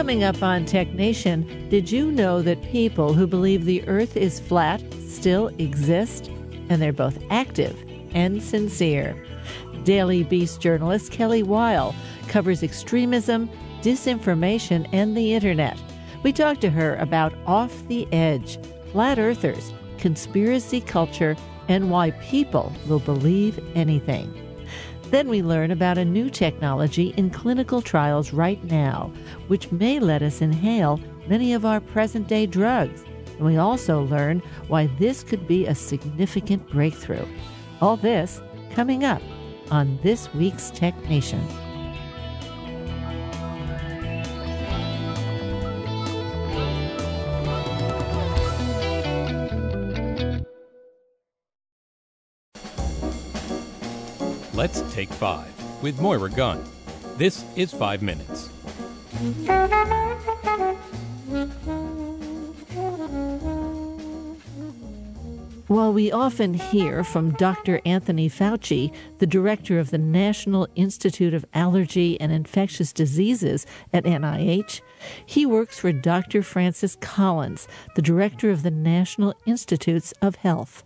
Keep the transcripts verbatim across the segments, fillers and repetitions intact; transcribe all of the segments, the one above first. Coming up on Tech Nation, did you know that people who believe the Earth is flat still exist? And they're both active and sincere. Daily Beast journalist Kelly Weill covers extremism, disinformation, and the internet. We talked to her about Off the Edge, flat earthers, conspiracy culture, and why people will believe anything. Then we learn about a new technology in clinical trials right now, which may let us inhale many of our present-day drugs. And we also learn why this could be a significant breakthrough. All this coming up on this week's Tech Nation. Let's Take Five with Moira Gunn. This is Five Minutes. While we often hear from Doctor Anthony Fauci, the director of the National Institute of Allergy and Infectious Diseases at N I H, he works for Doctor Francis Collins, the director of the National Institutes of Health.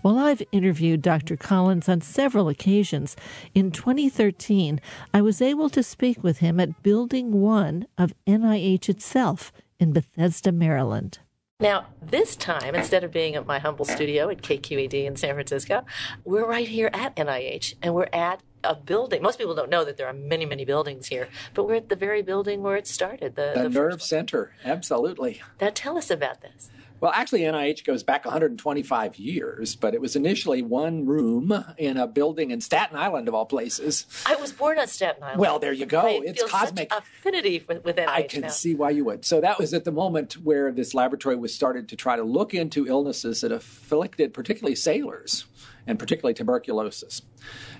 While I've interviewed Doctor Collins on several occasions, in twenty thirteen, I was able to speak with him at Building One of N I H itself in Bethesda, Maryland. Now, this time, instead of being at my humble studio at K Q E D in San Francisco, we're right here at N I H, and we're at a building. Most people don't know that there are many, many buildings here, but we're at the very building where it started. The, the, the nerve center, absolutely. Now, tell us about this. Well, actually, N I H goes back one hundred twenty-five years, but it was initially one room in a building in Staten Island, of all places. I was born on Staten Island. Well, there you go. I it's feel cosmic. Such affinity with, with N I H. I can now. see why you would. So that was at the moment where this laboratory was started to try to look into illnesses that afflicted particularly sailors, and particularly tuberculosis.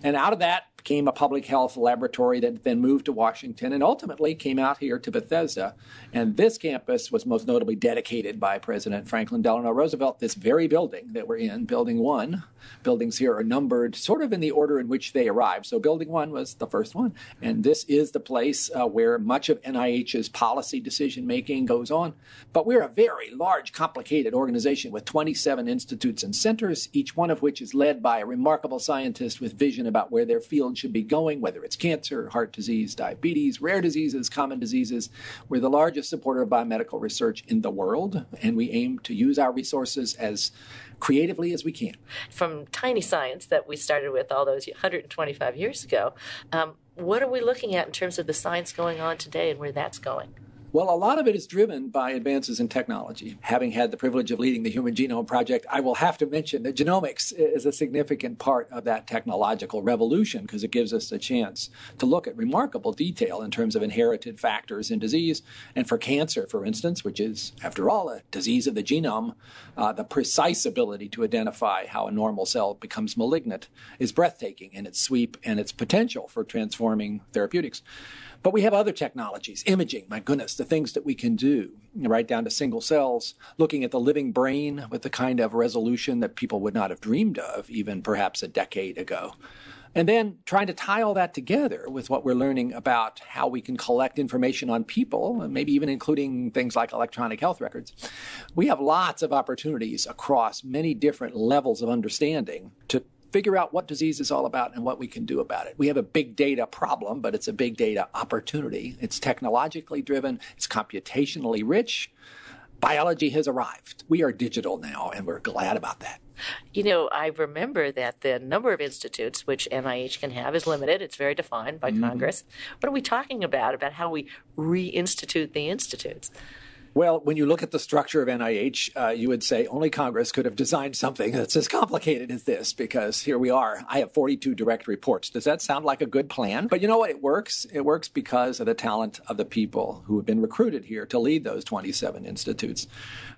And out of that became a public health laboratory that then moved to Washington and ultimately came out here to Bethesda. And this campus was most notably dedicated by President Franklin Delano Roosevelt, this very building that we're in, Building One. Buildings here are numbered sort of in the order in which they arrived. So Building One was the first one. And this is the place uh, where much of NIH's policy decision-making goes on. But we're a very large, complicated organization with twenty-seven institutes and centers, each one of which is led by a remarkable scientist with vision about where their field should be going, whether it's cancer, heart disease, diabetes, rare diseases, common diseases. We're the largest supporter of biomedical research in the world, and we aim to use our resources as creatively as we can. From tiny science that we started with all those one hundred twenty-five years ago, um, what are we looking at in terms of the science going on today and where that's going? Well, a lot of it is driven by advances in technology. Having had the privilege of leading the Human Genome Project, I will have to mention that genomics is a significant part of that technological revolution because it gives us a chance to look at remarkable detail in terms of inherited factors in disease. And for cancer, for instance, which is, after all, a disease of the genome, uh, the precise ability to identify how a normal cell becomes malignant is breathtaking in its sweep and its potential for transforming therapeutics. But we have other technologies, imaging, my goodness, the things that we can do, right down to single cells, looking at the living brain with the kind of resolution that people would not have dreamed of even perhaps a decade ago. And then trying to tie all that together with what we're learning about how we can collect information on people, and maybe even including things like electronic health records. We have lots of opportunities across many different levels of understanding to figure out what disease is all about and what we can do about it. We have a big data problem, but it's a big data opportunity. It's technologically driven. It's computationally rich. Biology has arrived. We are digital now, and we're glad about that. You know, I remember that the number of institutes which N I H can have is limited. It's very defined by mm-hmm. Congress. What are we talking about, about how we reinstitute the institutes? Well, when you look at the structure of N I H, uh, you would say only Congress could have designed something that's as complicated as this, because here we are. I have forty-two direct reports. Does that sound like a good plan? But you know what? It works. It works because of the talent of the people who have been recruited here to lead those twenty-seven institutes.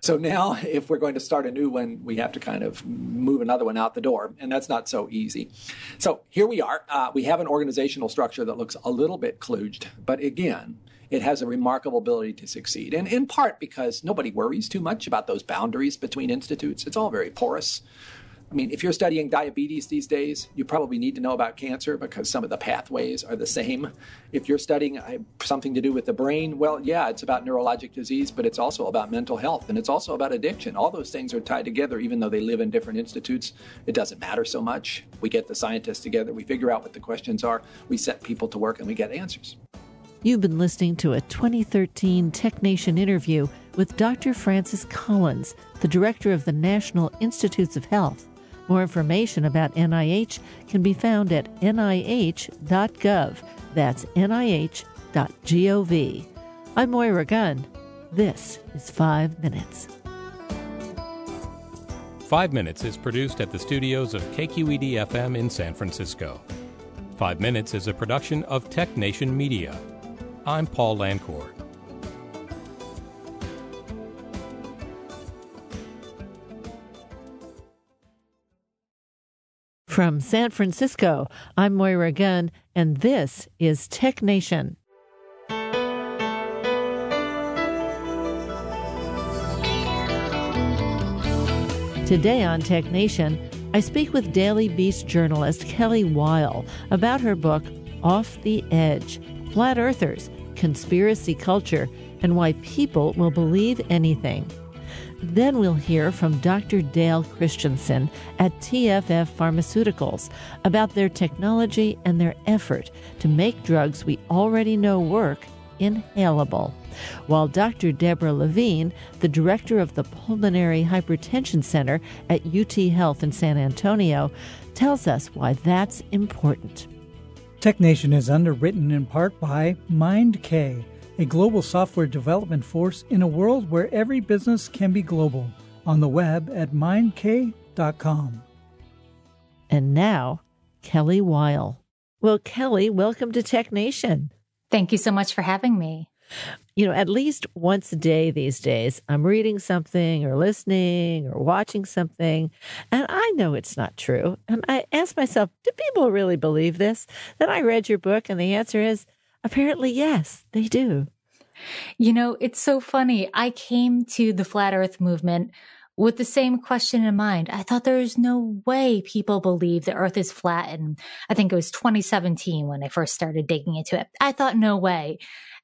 So now if we're going to start a new one, we have to kind of move another one out the door, and that's not so easy. So here we are. Uh, we have an organizational structure that looks a little bit kludged, but again, it has a remarkable ability to succeed, and in part because nobody worries too much about those boundaries between institutes. It's all very porous. I mean, if you're studying diabetes these days, you probably need to know about cancer because some of the pathways are the same. If you're studying something to do with the brain, well, yeah, it's about neurologic disease, but it's also about mental health, and it's also about addiction. All those things are tied together, even though they live in different institutes. It doesn't matter so much. We get the scientists together, we figure out what the questions are, we set people to work, and we get answers. You've been listening to a twenty thirteen Tech Nation interview with Doctor Francis Collins, the director of the National Institutes of Health. More information about N I H can be found at N I H dot gov. That's N I H dot gov. I'm Moira Gunn. This is Five Minutes. Five Minutes is produced at the studios of K Q E D F M in San Francisco. Five Minutes is a production of Tech Nation Media. I'm Paul Lancourt. From San Francisco, I'm Moira Gunn, and this is Tech Nation. Today on Tech Nation, I speak with Daily Beast journalist Kelly Weill about her book, Off the Edge, Flat Earthers, Conspiracy Culture, and Why People Will Believe Anything. Then we'll hear from Doctor Dale Christensen at T F F Pharmaceuticals about their technology and their effort to make drugs we already know work inhalable. While Doctor Deborah Levine, the director of the Pulmonary Hypertension Center at U T Health in San Antonio, tells us why that's important. Tech Nation is underwritten in part by MindK, a global software development force in a world where every business can be global. On the web at mindk dot com. And now, Kelly Weill. Well, Kelly, welcome to Tech Nation. Thank you so much for having me. You know, at least once a day these days, I'm reading something or listening or watching something, and I know it's not true. And I ask myself, do people really believe this? Then I read your book, and the answer is, apparently, yes, they do. You know, it's so funny. I came to the Flat Earth movement with the same question in mind. I thought there is no way people believe the Earth is flat. And I think it was twenty seventeen when I first started digging into it. I thought, no way.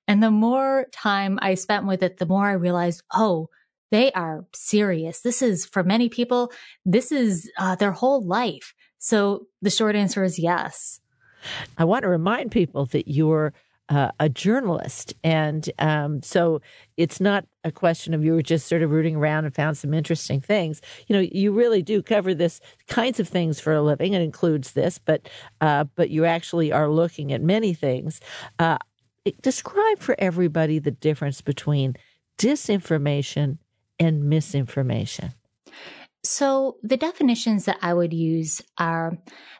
And the more time I spent with it, the more I realized, oh, they are serious. This is, for many people, this is uh, their whole life. So the short answer is yes. I want to remind people that you're uh, a journalist. And um, so it's not a question of you were just sort of rooting around and found some interesting things. You know, you really do cover this kinds of things for a living. It includes this, but uh, but you actually are looking at many things. Uh Describe for everybody the difference between disinformation and misinformation. So the definitions that I would use are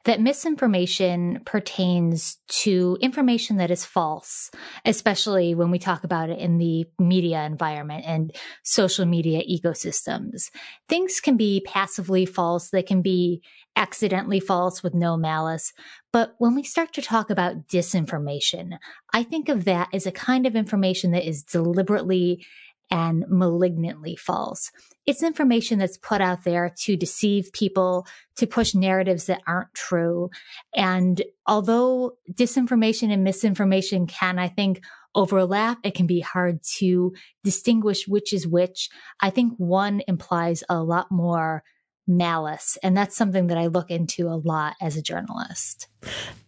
that misinformation pertains to information that is false, especially when we talk about it in the media environment and social media ecosystems. Things can be passively false. They can be accidentally false with no malice. But when we start to talk about disinformation, I think of that as a kind of information that is deliberately and malignantly false. It's information that's put out there to deceive people, to push narratives that aren't true. And although disinformation and misinformation can, I think, overlap, it can be hard to distinguish which is which. I think one implies a lot more malice, and that's something that I look into a lot as a journalist.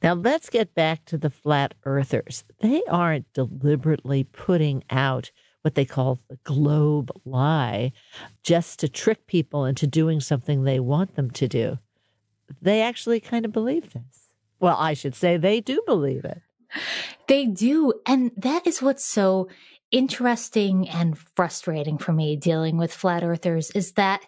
Now let's get back to the flat earthers. They aren't deliberately putting out what they call the globe lie, just to trick people into doing something they want them to do. They actually kind of believe this. Well, I should say they do believe it. They do. And that is what's so interesting and frustrating for me dealing with flat earthers is that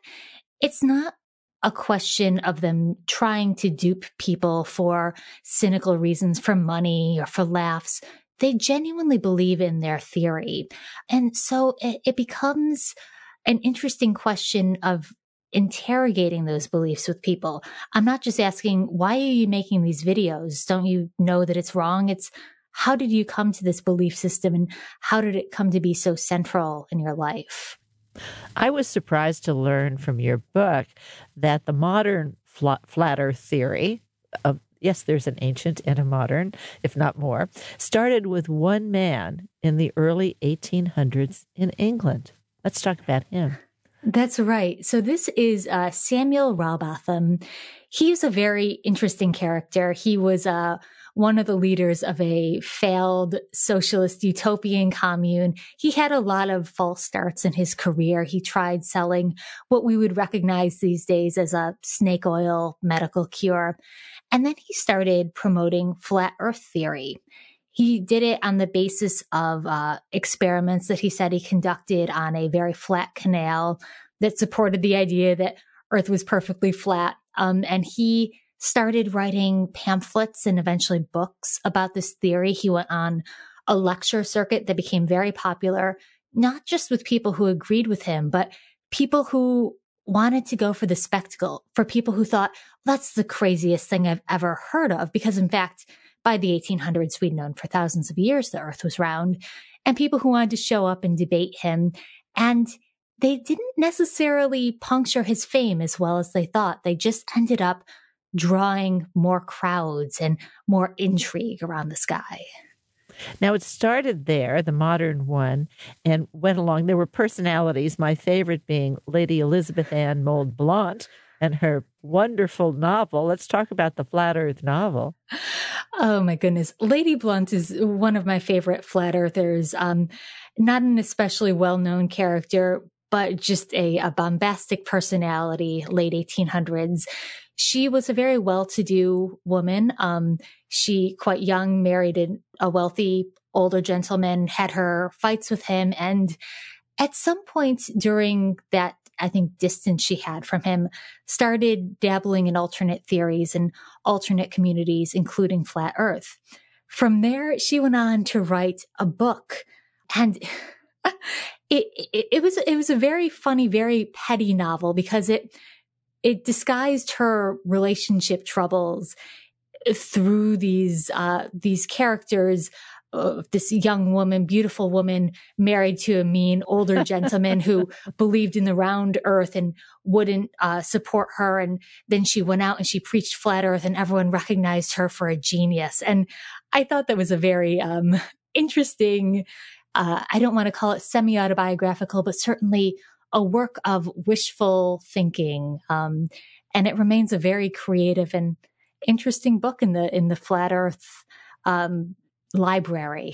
it's not a question of them trying to dupe people for cynical reasons, for money or for laughs. They genuinely believe in their theory. And so it, it becomes an interesting question of interrogating those beliefs with people. I'm not just asking, why are you making these videos? Don't you know that it's wrong? It's how did you come to this belief system and how did it come to be so central in your life? I was surprised to learn from your book that the modern flat, flat earth theory of, yes, there's an ancient and a modern, if not more, started with one man in the early eighteen hundreds in England. Let's talk about him. That's right. So this is uh, Samuel Robotham. He is a very interesting character. He was uh, one of the leaders of a failed socialist utopian commune. He had a lot of false starts in his career. He tried selling what we would recognize these days as a snake oil medical cure. And then he started promoting flat earth theory. He did it on the basis of uh, experiments that he said he conducted on a very flat canal that supported the idea that Earth was perfectly flat. Um, and he started writing pamphlets and eventually books about this theory. He went on a lecture circuit that became very popular, not just with people who agreed with him, but people who wanted to go for the spectacle, for people who thought, that's the craziest thing I've ever heard of, because in fact, by the eighteen hundreds, we'd known for thousands of years the Earth was round, and people who wanted to show up and debate him. And they didn't necessarily puncture his fame as well as they thought. They just ended up drawing more crowds and more intrigue around the sky. Now, it started there, the modern one, and went along. There were personalities, my favorite being Lady Elizabeth Ann Mould Blunt and her wonderful novel. Let's talk about the Flat Earth novel. Oh, my goodness. Lady Blunt is one of my favorite flat earthers. Um, not an especially well-known character, but just a, a bombastic personality, late eighteen hundreds. She was a very well-to-do woman. Um, she, quite young, married a wealthy older gentleman, had her fights with him. And at some point during that, I think, distance she had from him, started dabbling in alternate theories and alternate communities, including Flat Earth. From there, she went on to write a book. And it, it, it was it was a very funny, very petty novel because it it disguised her relationship troubles through these uh, these characters. Uh, this young woman, beautiful woman, married to a mean older gentleman who believed in the round earth and wouldn't uh, support her. And then she went out and she preached flat earth and everyone recognized her for a genius. And I thought that was a very um, interesting, uh, I don't want to call it semi-autobiographical, but certainly a work of wishful thinking. Um, and it remains a very creative and interesting book in the in the flat earth um library.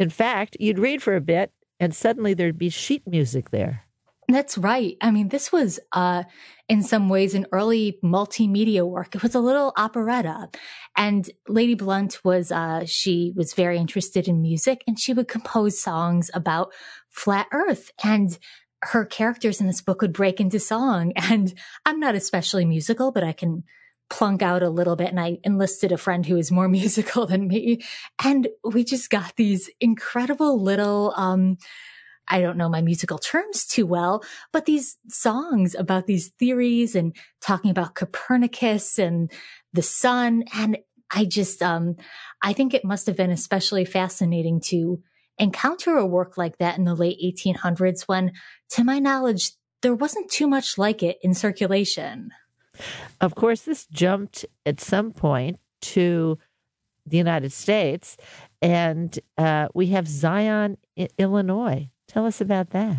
In fact, you'd read for a bit and suddenly there'd be sheet music there. That's right. I mean, this was uh, in some ways an early multimedia work. It was a little operetta. And Lady Blunt was, uh, she was very interested in music and she would compose songs about flat earth. And her characters in this book would break into song. And I'm not especially musical, but I can plunk out a little bit, and I enlisted a friend who is more musical than me. And we just got these incredible little, um, I don't know my musical terms too well, but these songs about these theories and talking about Copernicus and the sun. And I just, um, I think it must have been especially fascinating to encounter a work like that in the late eighteen hundreds when, to my knowledge, there wasn't too much like it in circulation. Of course, this jumped at some point to the United States, and uh, we have Zion, Illinois. Tell us about that.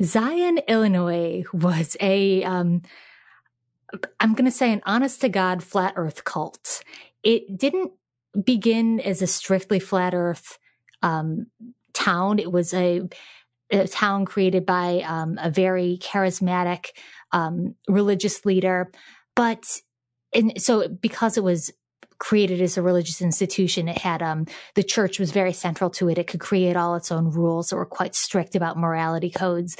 Zion, Illinois was a, um, I'm going to say an honest-to-God flat earth cult. It didn't begin as a strictly flat earth um, town. It was a, a town created by um, a very charismatic Um, religious leader. But and so because it was created as a religious institution, it had um, the church was very central to it. It could create all its own rules that were quite strict about morality codes.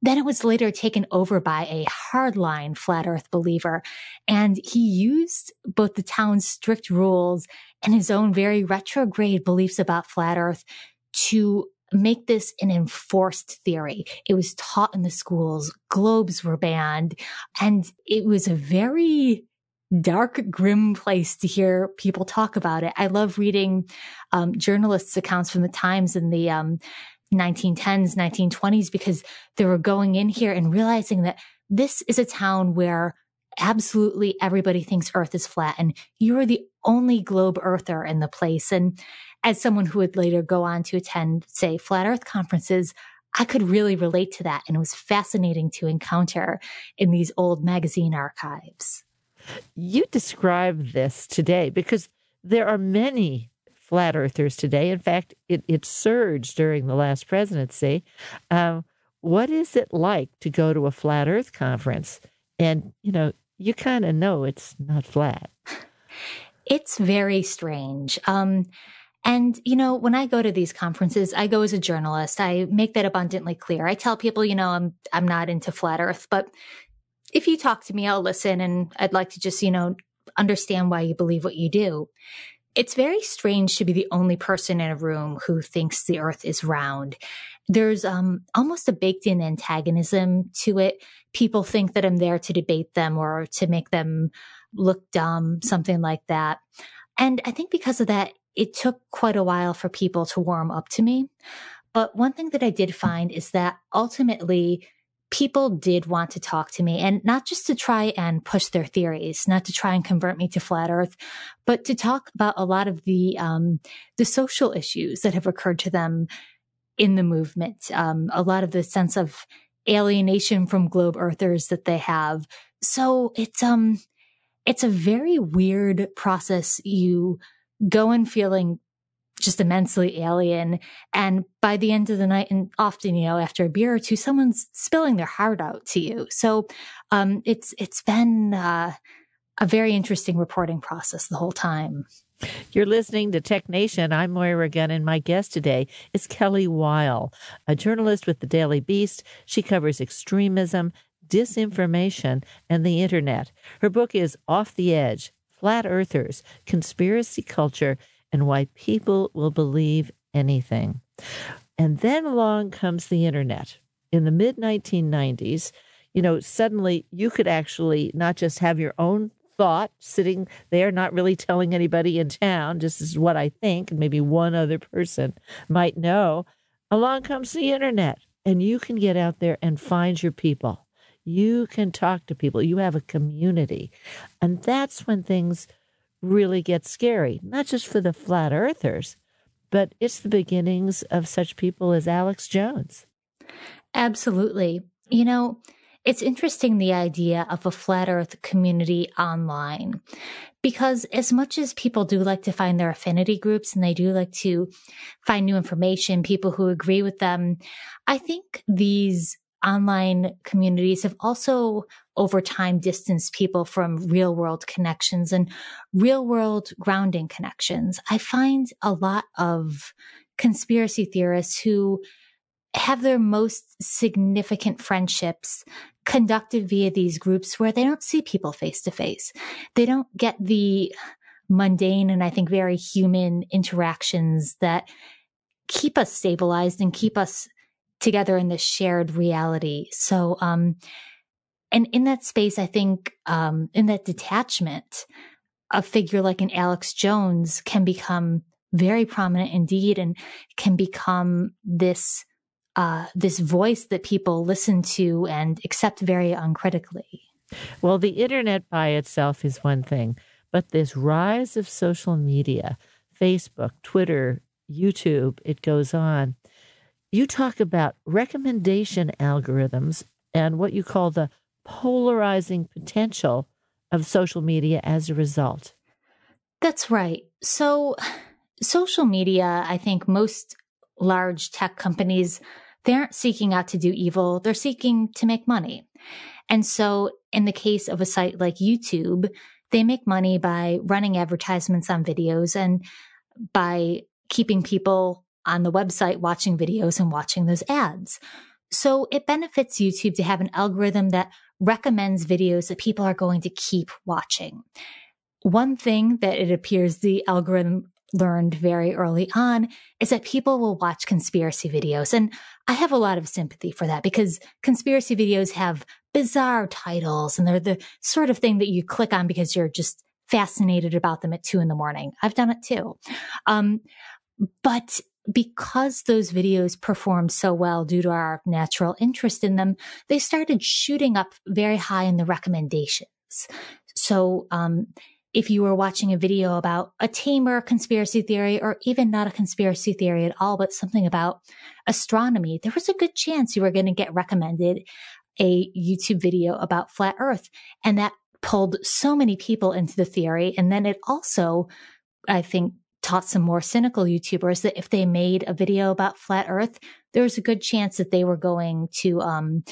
Then it was later taken over by a hardline flat earth believer. And he used both the town's strict rules and his own very retrograde beliefs about flat earth to make this an enforced theory. It was taught in the schools. Globes were banned. And it was a very dark, grim place to hear people talk about it. I love reading um, journalists' accounts from the times in the um, nineteen tens, nineteen twenties, because they were going in here and realizing that this is a town where absolutely everybody thinks Earth is flat and you're the only globe earther in the place. And as someone who would later go on to attend, say, flat Earth conferences, I could really relate to that. And it was fascinating to encounter in these old magazine archives. You describe this today because there are many flat earthers today. In fact, it, it surged during the last presidency. Um, what is it like to go to a flat Earth conference? And, you know, you kind of know it's not flat. It's very strange. Um, and, you know, when I go to these conferences, I go as a journalist. I make that abundantly clear. I tell people, you know, I'm I'm not into flat Earth, but if you talk to me, I'll listen. And I'd like to just, you know, understand why you believe what you do. It's very strange to be the only person in a room who thinks the Earth is round. There's um, almost a baked-in antagonism to it. People think that I'm there to debate them or to make them look dumb, something like that. And I think because of that, it took quite a while for people to warm up to me. But one thing that I did find is that ultimately, people did want to talk to me, and not just to try and push their theories, not to try and convert me to flat Earth, but to talk about a lot of the um, the social issues that have occurred to them in the movement, um, a lot of the sense of alienation from globe earthers that they have. So it's um it's a very weird process. You go in feeling just immensely alien. And by the end of the night, and often, you know, after a beer or two, someone's spilling their heart out to you. So um, it's it's been uh, a very interesting reporting process the whole time. You're listening to Tech Nation. I'm Moira Gunn, and my guest today is Kelly Weill, a journalist with the Daily Beast. She covers extremism, disinformation, and the internet. Her book is Off the Edge, Flat Earthers, Conspiracy Culture, and Why People Will Believe Anything. And then along comes the internet. In the mid nineteen nineties, you know, suddenly you could actually not just have your own thought sitting there, not really telling anybody in town, just this is what I think, and maybe one other person might know. Along comes the internet, and you can get out there and find your people. You can talk to people. You have a community. And that's when things really gets scary, not just for the flat earthers, but it's the beginnings of such people as Alex Jones. Absolutely. You know, it's interesting, the idea of a flat earth community online, because as much as people do like to find their affinity groups and they do like to find new information, people who agree with them, I think these online communities have also over time distanced people from real world connections and real world grounding connections. I find a lot of conspiracy theorists who have their most significant friendships conducted via these groups where they don't see people face to face. They don't get the mundane and I think very human interactions that keep us stabilized and keep us together in this shared reality. So, um, and in that space, I think, um, in that detachment, a figure like an Alex Jones can become very prominent indeed, and can become this, uh, this voice that people listen to and accept very uncritically. Well, the internet by itself is one thing, but this rise of social media, Facebook, Twitter, YouTube, it goes on. You talk about recommendation algorithms and what you call the polarizing potential of social media as a result. That's right. So social media, I think most large tech companies, they aren't seeking out to do evil. They're seeking to make money. And so in the case of a site like YouTube, they make money by running advertisements on videos and by keeping people on the website watching videos and watching those ads. So it benefits YouTube to have an algorithm that recommends videos that people are going to keep watching. One thing that it appears the algorithm learned very early on is that people will watch conspiracy videos. And I have a lot of sympathy for that because conspiracy videos have bizarre titles and they're the sort of thing that you click on because you're just fascinated about them at two in the morning. I've done it too. Um, but because those videos performed so well due to our natural interest in them, they started shooting up very high in the recommendations. facts. So um, if you were watching a video about a tamer conspiracy theory, or even not a conspiracy theory at all, but something about astronomy, there was a good chance you were going to get recommended a YouTube video about flat Earth. And that pulled so many people into the theory. And then it also, I think, taught some more cynical YouTubers that if they made a video about flat Earth, there was a good chance that they were going to um,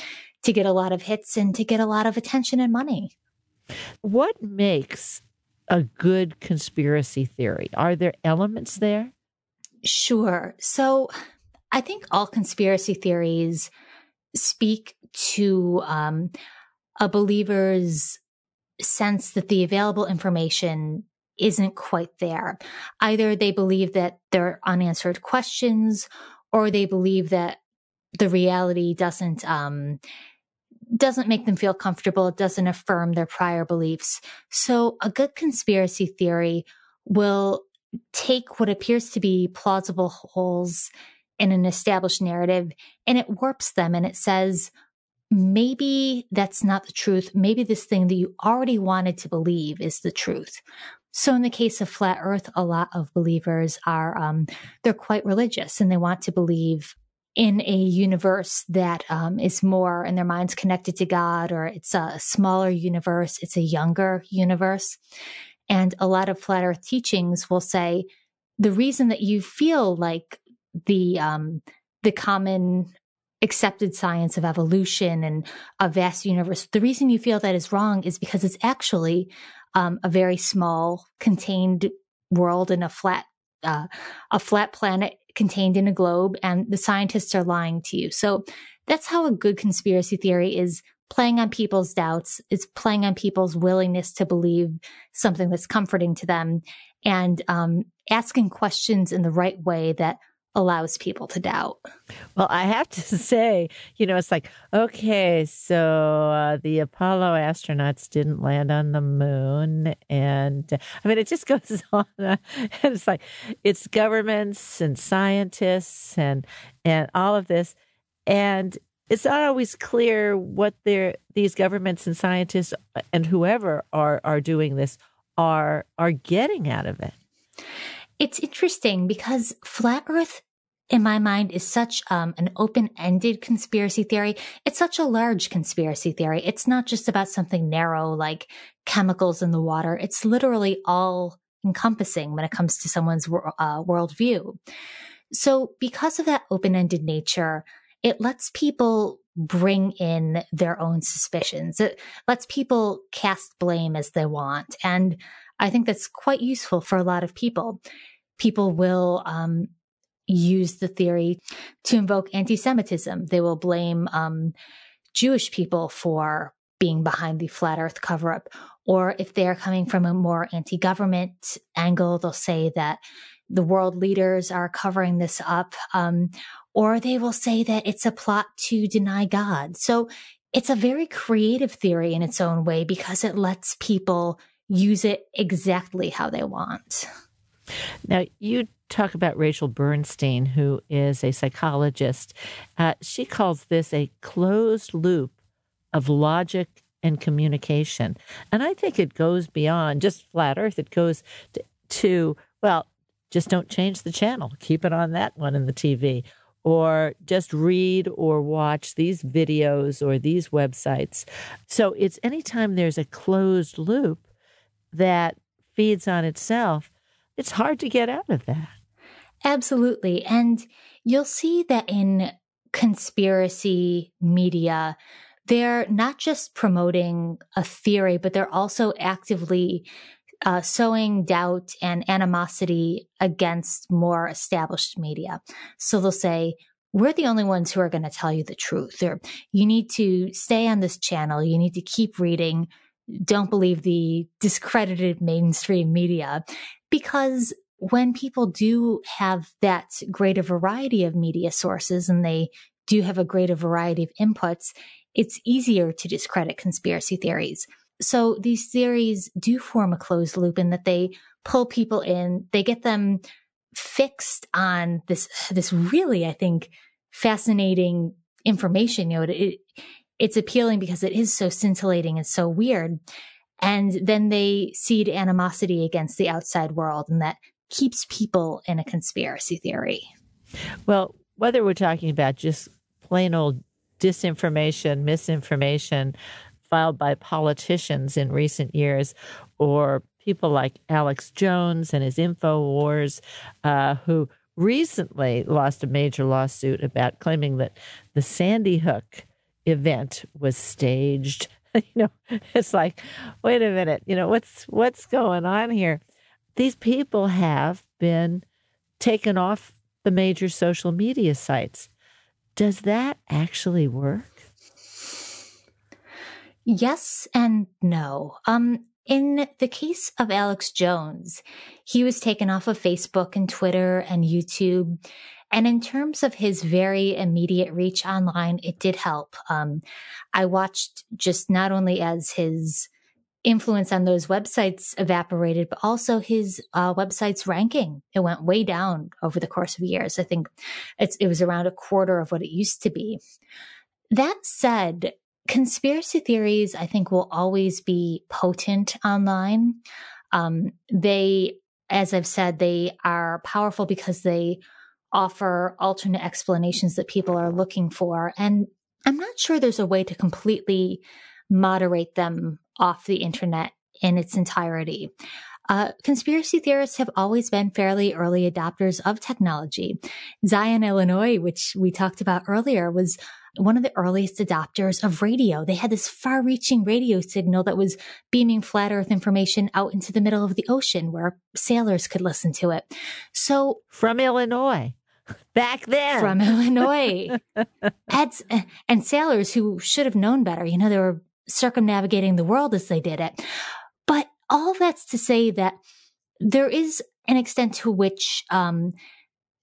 to get a lot of hits and to get a lot of attention and money. What makes a good conspiracy theory? Are there elements there? Sure. So I think all conspiracy theories speak to um, a believer's sense that the available information isn't quite there. Either they believe that there are unanswered questions, or they believe that the reality doesn't um, doesn't make them feel comfortable. It doesn't affirm their prior beliefs. So a good conspiracy theory will take what appears to be plausible holes in an established narrative, and it warps them, and it says, maybe that's not the truth. Maybe this thing that you already wanted to believe is the truth. So in the case of flat Earth, a lot of believers are, um, they're quite religious, and they want to believe in a universe that um, is more, in their minds, connected to God, or it's a smaller universe, it's a younger universe. And a lot of flat Earth teachings will say, the reason that you feel like the um, the common accepted science of evolution and a vast universe, the reason you feel that is wrong is because it's actually um, a very small, contained world in a flat, uh, a flat planet contained in a globe, and the scientists are lying to you. So that's how a good conspiracy theory is playing on people's doubts. It's playing on people's willingness to believe something that's comforting to them, and um, asking questions in the right way that allows people to doubt. Well, I have to say, you know, it's like, okay, so uh, the Apollo astronauts didn't land on the moon. And uh, I mean, it just goes on. Uh, and it's like, it's governments and scientists and and all of this. And it's not always clear what they're, these governments and scientists and whoever are, are doing this are are getting out of it. It's interesting because flat Earth, in my mind, is such um, an open-ended conspiracy theory. It's such a large conspiracy theory. It's not just about something narrow like chemicals in the water. It's literally all-encompassing when it comes to someone's uh, worldview. So because of that open-ended nature, it lets people bring in their own suspicions. It lets people cast blame as they want. And I think that's quite useful for a lot of people. People will um, use the theory to invoke anti-Semitism. They will blame um, Jewish people for being behind the flat Earth cover-up. Or if they're coming from a more anti-government angle, they'll say that the world leaders are covering this up. Um, or they will say that it's a plot to deny God. So it's a very creative theory in its own way because it lets people use it exactly how they want. Now, you talk about Rachel Bernstein, who is a psychologist. Uh, she calls this a closed loop of logic and communication. And I think it goes beyond just flat Earth. It goes to, to well, just don't change the channel. Keep it on that one in the T V. Or just read or watch these videos or these websites. So it's anytime there's a closed loop that feeds on itself, it's hard to get out of that. Absolutely. And you'll see that in conspiracy media, they're not just promoting a theory, but they're also actively uh, sowing doubt and animosity against more established media. So they'll say, we're the only ones who are going to tell you the truth, or you need to stay on this channel, you need to keep reading, don't believe the discredited mainstream media. Because when people do have that greater variety of media sources and they do have a greater variety of inputs, it's easier to discredit conspiracy theories. So these theories do form a closed loop in that they pull people in, they get them fixed on this, this really, I think, fascinating information. You know, it, it It's appealing because it is so scintillating and so weird. And then they seed animosity against the outside world, and that keeps people in a conspiracy theory. Well, whether we're talking about just plain old disinformation, misinformation filed by politicians in recent years, or people like Alex Jones and his InfoWars, uh, who recently lost a major lawsuit about claiming that the Sandy Hook event was staged. You know, it's like, wait a minute, you know, what's what's going on here? These people have been taken off the major social media sites. Does that actually work? Yes and no. Um, in the case of Alex Jones, he was taken off of Facebook and Twitter and YouTube. And in terms of his very immediate reach online, it did help. Um, I watched just not only as his influence on those websites evaporated, but also his uh, website's ranking. It went way down over the course of years. I think it's, it was around a quarter of what it used to be. That said, conspiracy theories, I think, will always be potent online. Um, they, as I've said, they are powerful because they offer alternate explanations that people are looking for. And I'm not sure there's a way to completely moderate them off the internet in its entirety. Uh, conspiracy theorists have always been fairly early adopters of technology. Zion, Illinois, which we talked about earlier, was one of the earliest adopters of radio. They had this far-reaching radio signal that was beaming flat Earth information out into the middle of the ocean where sailors could listen to it. So from Illinois. Back then. From Illinois. That's, and sailors who should have known better. You know, they were circumnavigating the world as they did it. But all that's to say that there is an extent to which um,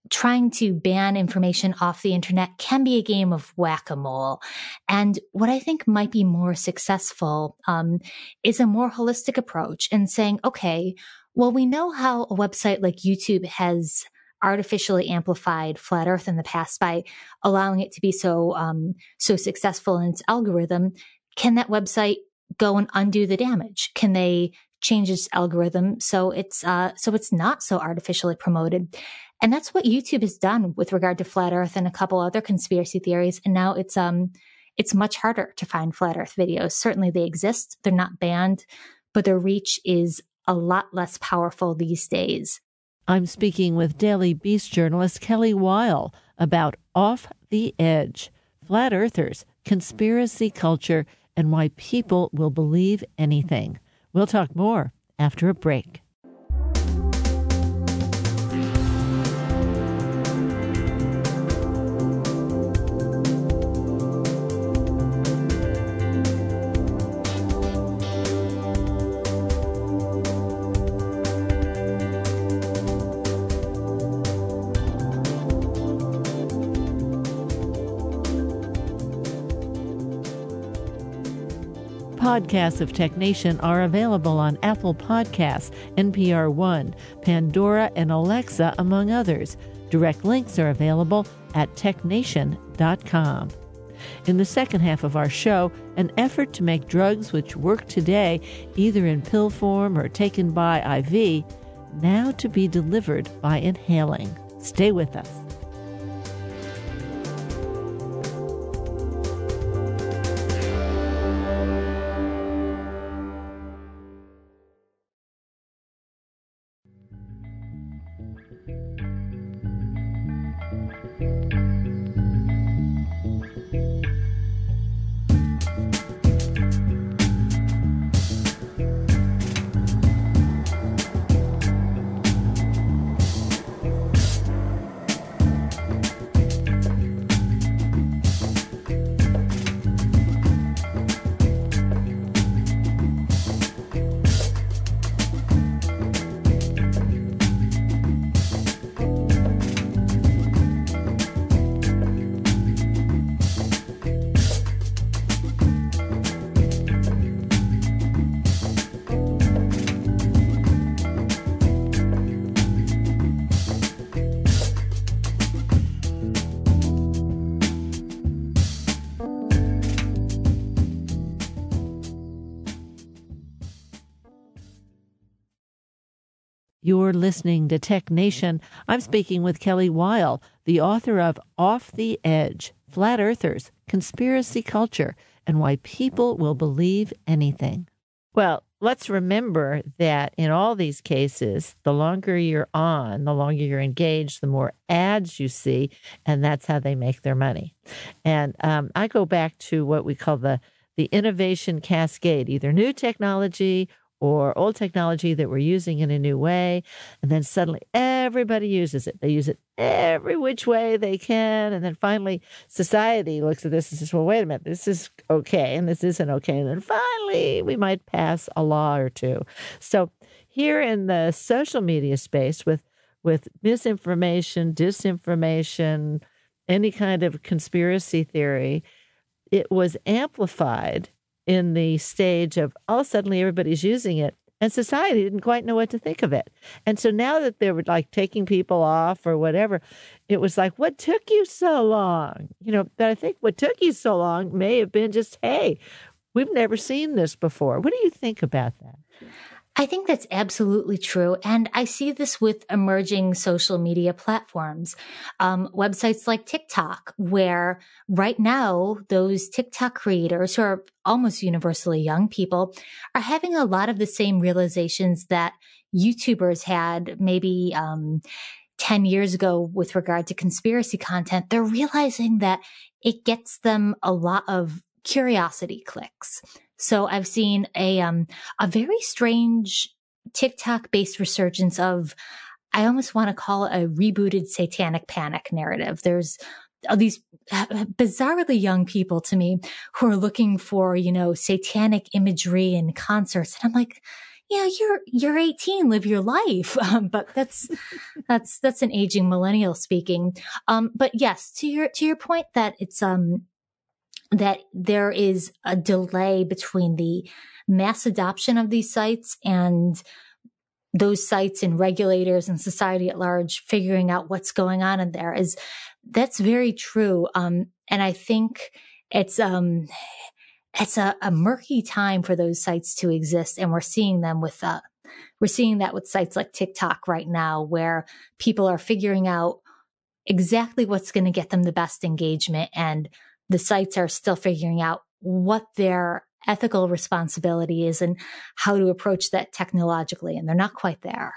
trying to ban information off the internet can be a game of whack-a-mole. And what I think might be more successful um, is a more holistic approach and saying, okay, well, we know how a website like YouTube has artificially amplified flat Earth in the past by allowing it to be so um, so successful in its algorithm. Can that website go and undo the damage? Can they change its algorithm so it's uh, so it's not so artificially promoted? And that's what YouTube has done with regard to flat Earth and a couple other conspiracy theories. And now it's um it's much harder to find flat Earth videos. Certainly they exist; they're not banned, but their reach is a lot less powerful these days. I'm speaking with Daily Beast journalist Kelly Weill about Off the Edge, Flat Earthers, Conspiracy Culture, and Why People Will Believe Anything. We'll talk more after a break. Podcasts of Tech Nation are available on Apple Podcasts, N P R One, Pandora, and Alexa, among others. Direct links are available at tech nation dot com. In the second half of our show, an effort to make drugs which work today, either in pill form or taken by I V, now to be delivered by inhaling. Stay with us. You're listening to Tech Nation. I'm speaking with Kelly Weill, the author of Off the Edge, Flat Earthers, Conspiracy Culture, and Why People Will Believe Anything. Well, let's remember that in all these cases, the longer you're on, the longer you're engaged, the more ads you see, and that's how they make their money. And um, I go back to what we call the the innovation cascade, either new technology or old technology that we're using in a new way, and then suddenly everybody uses it. They use it every which way they can, and then finally society looks at this and says, well, wait a minute, this is okay, and this isn't okay, and then finally we might pass a law or two. So here in the social media space with, with misinformation, disinformation, any kind of conspiracy theory, it was amplified in the stage of, oh, suddenly everybody's using it, and society didn't quite know what to think of it. And so now that they were like taking people off or whatever, it was like, what took you so long? You know, but I think what took you so long may have been just, hey, we've never seen this before. What do you think about that? I think that's absolutely true. And I see this with emerging social media platforms, um, websites like TikTok, where right now those TikTok creators who are almost universally young people are having a lot of the same realizations that YouTubers had maybe um, ten years ago with regard to conspiracy content. They're realizing that it gets them a lot of curiosity clicks. So I've seen a um, a very strange TikTok-based resurgence of, I almost want to call it a rebooted satanic panic narrative. There's all these bizarrely young people to me who are looking for, you know, satanic imagery in concerts, and I'm like, yeah, you're you're eighteen, live your life. Um, but that's that's that's an aging millennial speaking. Um, but yes, to your to your point that it's um. that there is a delay between the mass adoption of these sites and those sites and regulators and society at large figuring out what's going on in there. Is that's very true. Um, and I think it's, um, it's a, a murky time for those sites to exist. And we're seeing them with, uh, we're seeing that with sites like TikTok right now, where people are figuring out exactly what's going to get them the best engagement, and the sites are still figuring out what their ethical responsibility is and how to approach that technologically, and they're not quite there.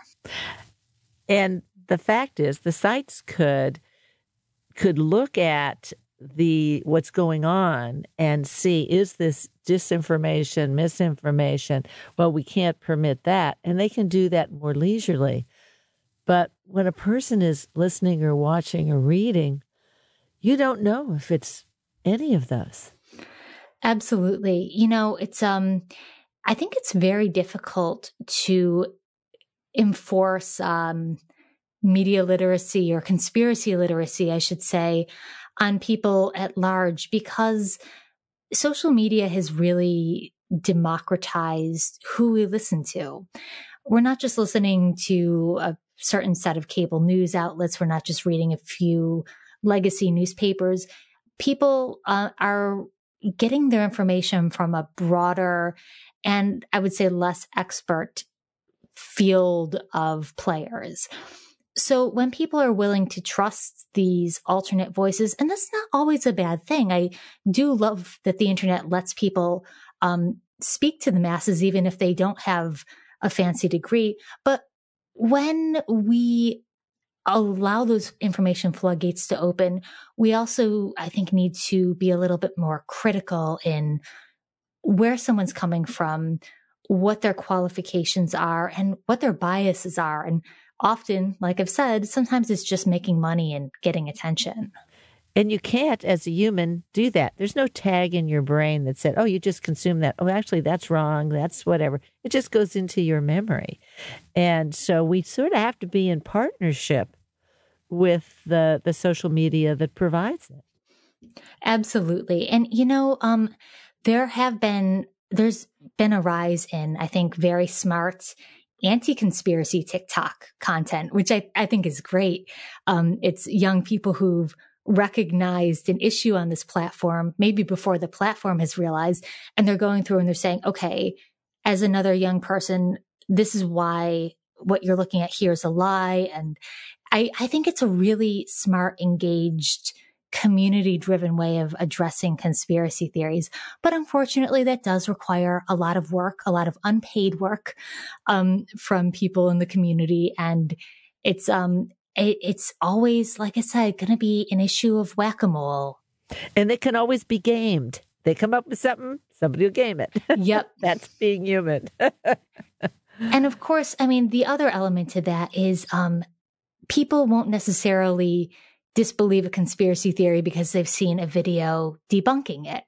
And the fact is, the sites could could look at the what's going on and see, is this disinformation, misinformation? Well, we can't permit that, and they can do that more leisurely. But when a person is listening or watching or reading, you don't know if it's any of those. Absolutely. You know, it's, um, I think it's very difficult to enforce, um, media literacy or conspiracy literacy, I should say, on people at large, because social media has really democratized who we listen to. We're not just listening to a certain set of cable news outlets. We're not just reading a few legacy newspapers. People uh, are getting their information from a broader and, I would say, less expert field of players. So when people are willing to trust these alternate voices, and that's not always a bad thing. I do love that the internet lets people um, speak to the masses, even if they don't have a fancy degree. But when we allow those information floodgates to open, we also, I think, need to be a little bit more critical in where someone's coming from, what their qualifications are, and what their biases are. And often, like I've said, sometimes it's just making money and getting attention. And you can't, as a human, do that. There's no tag in your brain that said, oh, you just consume that. Oh, actually, that's wrong. That's whatever. It just goes into your memory. And so we sort of have to be in partnership with the, the social media that provides it. Absolutely. And, you know, um, there have been, there's been a rise in, I think, very smart anti-conspiracy TikTok content, which I, I think is great. Um, it's young people who've recognized an issue on this platform, maybe before the platform has realized, and they're going through and they're saying, okay, as another young person, this is why what you're looking at here is a lie. And I, I think it's a really smart, engaged, community-driven way of addressing conspiracy theories. But unfortunately, that does require a lot of work, a lot of unpaid work um, from people in the community. And it's um, it, it's always, like I said, going to be an issue of whack-a-mole. And it can always be gamed. They come up with something, somebody will game it. Yep. That's being human. And of course, I mean, the other element to that is um, people won't necessarily disbelieve a conspiracy theory because they've seen a video debunking it.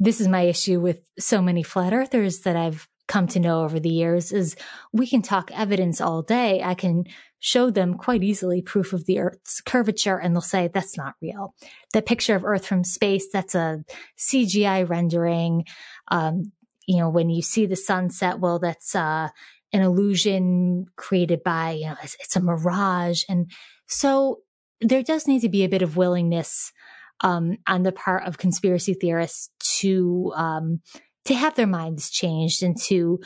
This is my issue with so many flat earthers that I've come to know over the years is we can talk evidence all day. I can show them quite easily proof of the Earth's curvature, and they'll say, that's not real. That picture of Earth from space, that's a C G I rendering. Um, you know, when you see the sunset, well, that's uh, an illusion created by, you know, it's, it's a mirage. And so there does need to be a bit of willingness um, on the part of conspiracy theorists to um, to have their minds changed and to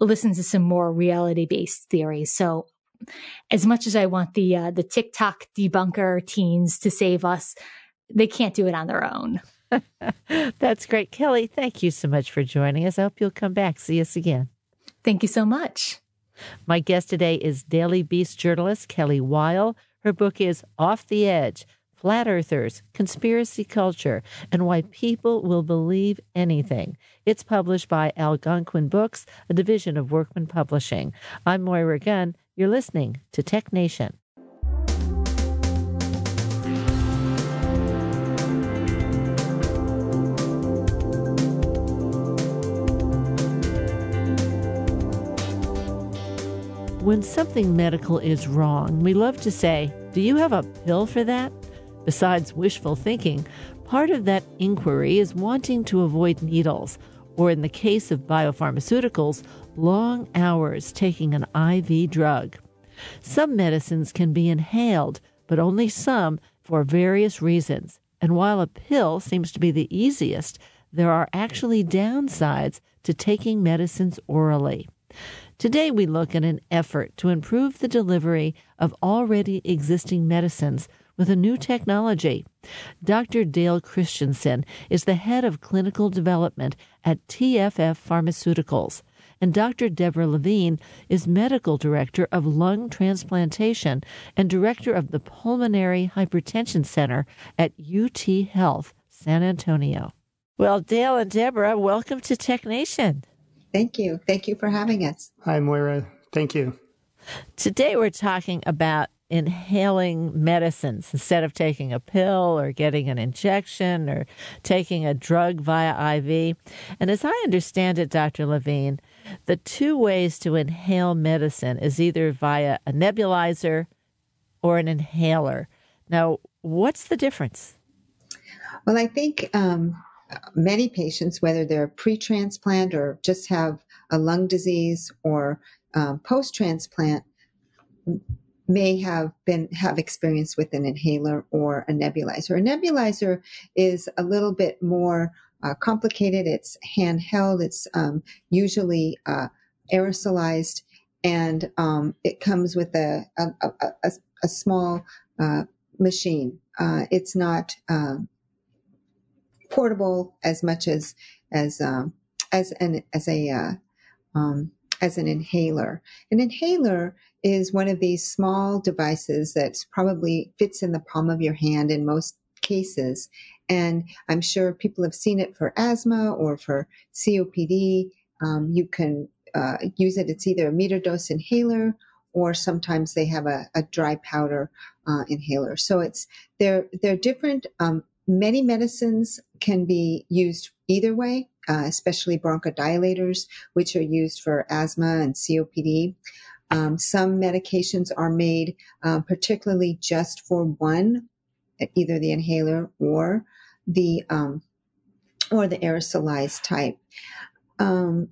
listen to some more reality-based theories. So as much as I want the uh, the TikTok debunker teens to save us, they can't do it on their own. That's great. Kelly, thank you so much for joining us. I hope you'll come back. See us again. Thank you so much. My guest today is Daily Beast journalist Kelly Weill. Her book is Off the Edge, Flat Earthers, Conspiracy Culture, and Why People Will Believe Anything. It's published by Algonquin Books, a division of Workman Publishing. I'm Moira Gunn. You're listening to Tech Nation. When something medical is wrong, we love to say, do you have a pill for that? Besides wishful thinking, part of that inquiry is wanting to avoid needles, or in the case of biopharmaceuticals, long hours taking an I V drug. Some medicines can be inhaled, but only some for various reasons. And while a pill seems to be the easiest, there are actually downsides to taking medicines orally. Today we look at an effort to improve the delivery of already existing medicines with a new technology. Doctor Dale Christensen is the head of clinical development at T F F Pharmaceuticals, and Doctor Deborah Levine is medical director of lung transplantation and director of the Pulmonary Hypertension Center at U T Health San Antonio. Well, Dale and Deborah, welcome to Tech Nation. Thank you. Thank you for having us. Hi, Moira. Thank you. Today we're talking about inhaling medicines instead of taking a pill or getting an injection or taking a drug via I V. And as I understand it, Doctor Levine, the two ways to inhale medicine is either via a nebulizer or an inhaler. Now, what's the difference? Well, I think... Um... many patients, whether they're pre-transplant or just have a lung disease or um, post-transplant, may have been have experience with an inhaler or a nebulizer. A nebulizer is a little bit more uh, complicated. It's handheld. It's um, usually uh, aerosolized, and um, it comes with a a, a, a small uh, machine. Uh, it's not. Um, portable as much as as um, as an as a uh, um, as an inhaler. An inhaler is one of these small devices that probably fits in the palm of your hand in most cases, and I'm sure people have seen it for asthma or for C O P D. Um, you can uh, use it. It's either a meter dose inhaler or sometimes they have a, a dry powder uh, inhaler. So it's they're they're different. Um, Many medicines can be used either way, uh, especially bronchodilators, which are used for asthma and C O P D. Um, some medications are made uh, particularly just for one, either the inhaler or the um, or the aerosolized type. Um,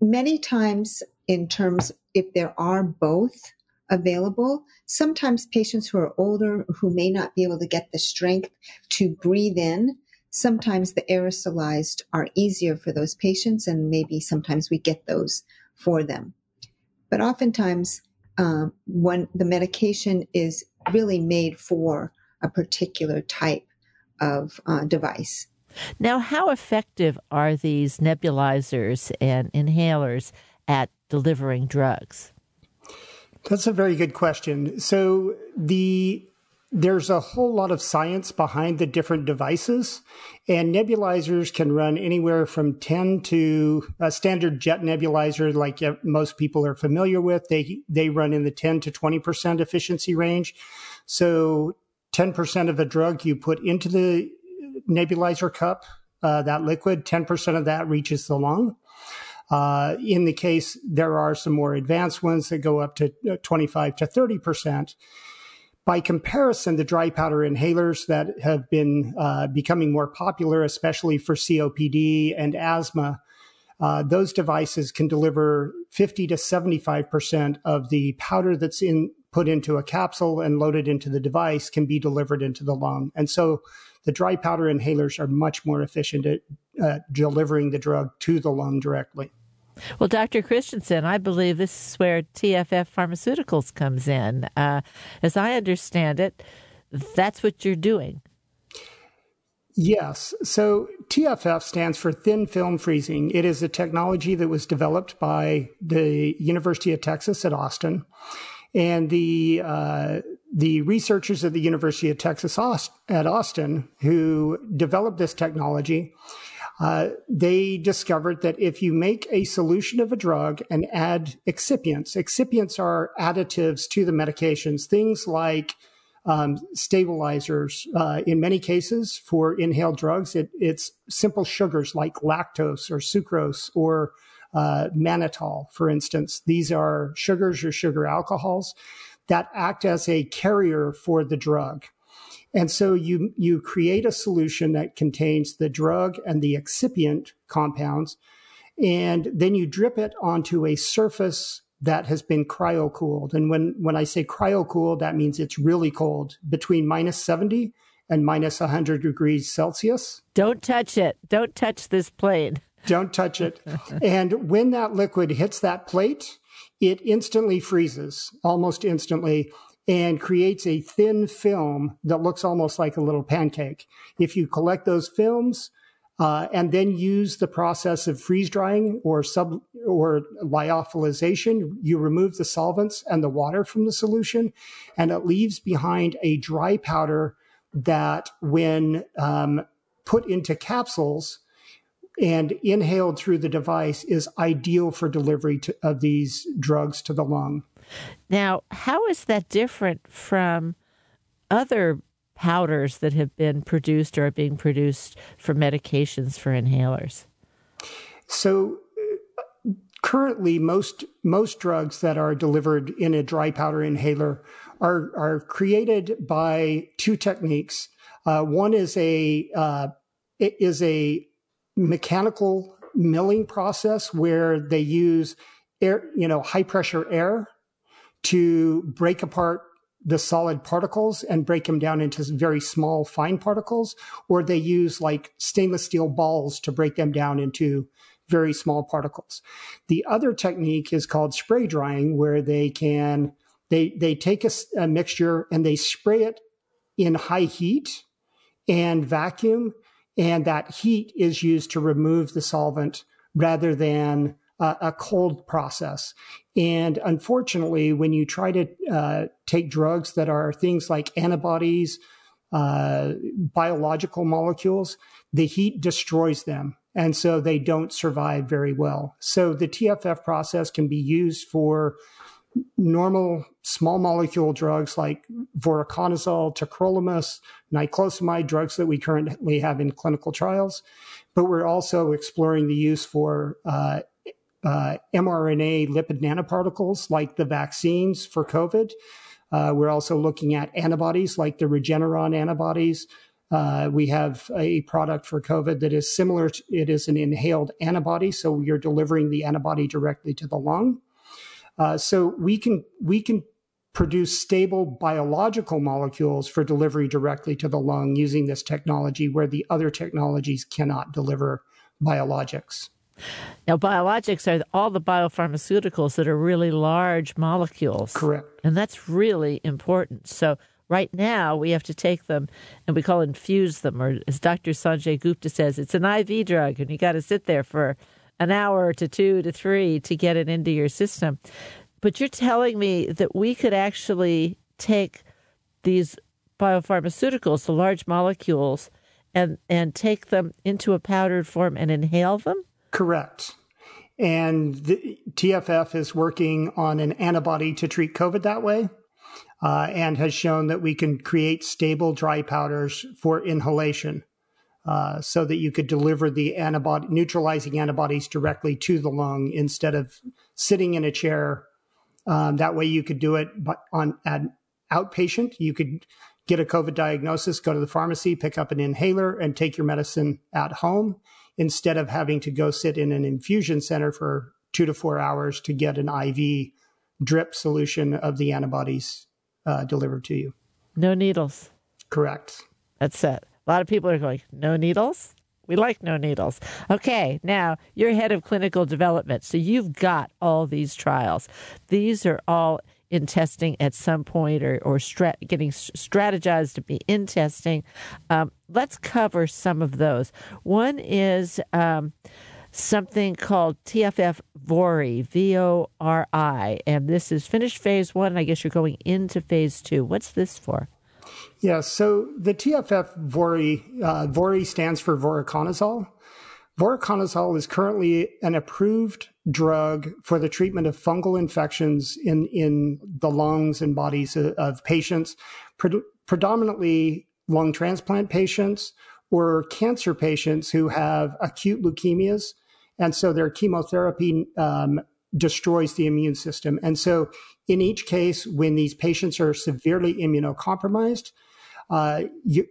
many times, in terms if there are both available. Sometimes patients who are older who may not be able to get the strength to breathe in, sometimes the aerosolized are easier for those patients, and maybe sometimes we get those for them. But oftentimes um, one, the medication is really made for a particular type of uh, device. Now, how effective are these nebulizers and inhalers at delivering drugs? That's a very good question. So the there's a whole lot of science behind the different devices, and nebulizers can run anywhere from ten to a standard jet nebulizer, like most people are familiar with. They they run in the ten to twenty percent efficiency range. So ten percent of the drug you put into the nebulizer cup, uh, that liquid, ten percent of that reaches the lung. Uh, in the case, there are some more advanced ones that go up to twenty-five to thirty percent. By comparison, the dry powder inhalers that have been uh, becoming more popular, especially for C O P D and asthma, uh, those devices can deliver fifty to seventy-five percent of the powder that's in put into a capsule and loaded into the device can be delivered into the lung. And so the dry powder inhalers are much more efficient at uh, delivering the drug to the lung directly. Well, Doctor Christensen, I believe this is where T F F Pharmaceuticals comes in. Uh, as I understand it, that's what you're doing. Yes. So T F F stands for thin film freezing. It is a technology that was developed by the University of Texas at Austin. And the uh, the researchers at the University of Texas at Austin who developed this technology, uh, they discovered that if you make a solution of a drug and add excipients, excipients are additives to the medications, things like um, stabilizers. Uh, in many cases, for inhaled drugs, it, it's simple sugars like lactose or sucrose or Uh, mannitol, for instance. These are sugars or sugar alcohols that act as a carrier for the drug. And so you, you create a solution that contains the drug and the excipient compounds, and then you drip it onto a surface that has been cryocooled. And when, when I say cryocooled, that means it's really cold, between minus seventy and minus one hundred degrees Celsius. Don't touch it. Don't touch this plane. Don't touch it. And when that liquid hits that plate, it instantly freezes, almost instantly, and creates a thin film that looks almost like a little pancake. If you collect those films uh, and then use the process of freeze drying or sub or lyophilization, you remove the solvents and the water from the solution, and it leaves behind a dry powder that, when um, put into capsules and inhaled through the device, is ideal for delivery to, of these drugs to the lung. Now, how is that different from other powders that have been produced or are being produced for medications for inhalers? So currently, most most drugs that are delivered in a dry powder inhaler are, are created by two techniques. Uh, one is a uh, is a mechanical milling process where they use air, you know, high pressure air to break apart the solid particles and break them down into very small, fine particles, or they use like stainless steel balls to break them down into very small particles. The other technique is called spray drying, where they can, they, they take a, a mixture and they spray it in high heat and vacuum. And that heat is used to remove the solvent rather than uh, a cold process. And unfortunately, when you try to uh, take drugs that are things like antibodies, uh, biological molecules, the heat destroys them. And so they don't survive very well. So the T F F process can be used for normal small molecule drugs like voriconazole, tacrolimus, niclosamide, drugs that we currently have in clinical trials. But we're also exploring the use for uh, uh, mRNA lipid nanoparticles like the vaccines for COVID. Uh, we're also looking at antibodies like the Regeneron antibodies. Uh, we have a product for COVID that is similar. To, it is an inhaled antibody, so you're delivering the antibody directly to the lung. Uh, so we can we can produce stable biological molecules for delivery directly to the lung using this technology, where the other technologies cannot deliver biologics. Now, biologics are all the biopharmaceuticals that are really large molecules. Correct. And that's really important. So right now we have to take them and we call infuse them, or as Doctor Sanjay Gupta says, it's an I V drug and you got to sit there for an hour to two to three to get it into your system. But you're telling me that we could actually take these biopharmaceuticals, the large molecules, and, and take them into a powdered form and inhale them? Correct. And the T F F is working on an antibody to treat COVID that way, uh, and has shown that we can create stable dry powders for inhalation, uh, so that you could deliver the antibody, neutralizing antibodies directly to the lung instead of sitting in a chair. Um, that way you could do it on an outpatient. You could get a COVID diagnosis, go to the pharmacy, pick up an inhaler, and take your medicine at home, instead of having to go sit in an infusion center for two to four hours to get an I V drip solution of the antibodies uh, delivered to you. No needles. Correct. That's it. A lot of people are going, no needles? We like no needles. Okay, now you're head of clinical development, so you've got all these trials. These are all in testing at some point, or, or strat- getting strategized to be in testing. Um, let's cover some of those. One is um, something called T F F VORI, V O R I, and this is finished phase one, and I guess you're going into phase two. What's this for? Yeah, so the T F F VORI, uh, VORI stands for voriconazole. Voriconazole is currently an approved drug for the treatment of fungal infections in, in the lungs and bodies of, of patients, pre- predominantly lung transplant patients or cancer patients who have acute leukemias. And so their chemotherapy um, destroys the immune system. And so in each case, when these patients are severely immunocompromised, uh, you,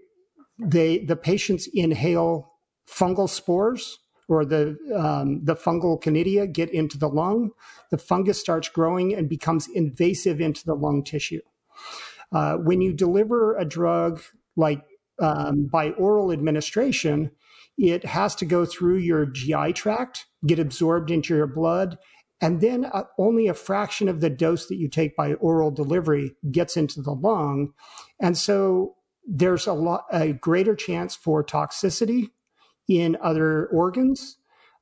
they, the patients inhale fungal spores, or the um, the fungal conidia get into the lung. The fungus starts growing and becomes invasive into the lung tissue. Uh, when you deliver a drug like um, by oral administration, it has to go through your G I tract, get absorbed into your blood, and then uh, only a fraction of the dose that you take by oral delivery gets into the lung. And so there's a lot, a greater chance for toxicity in other organs.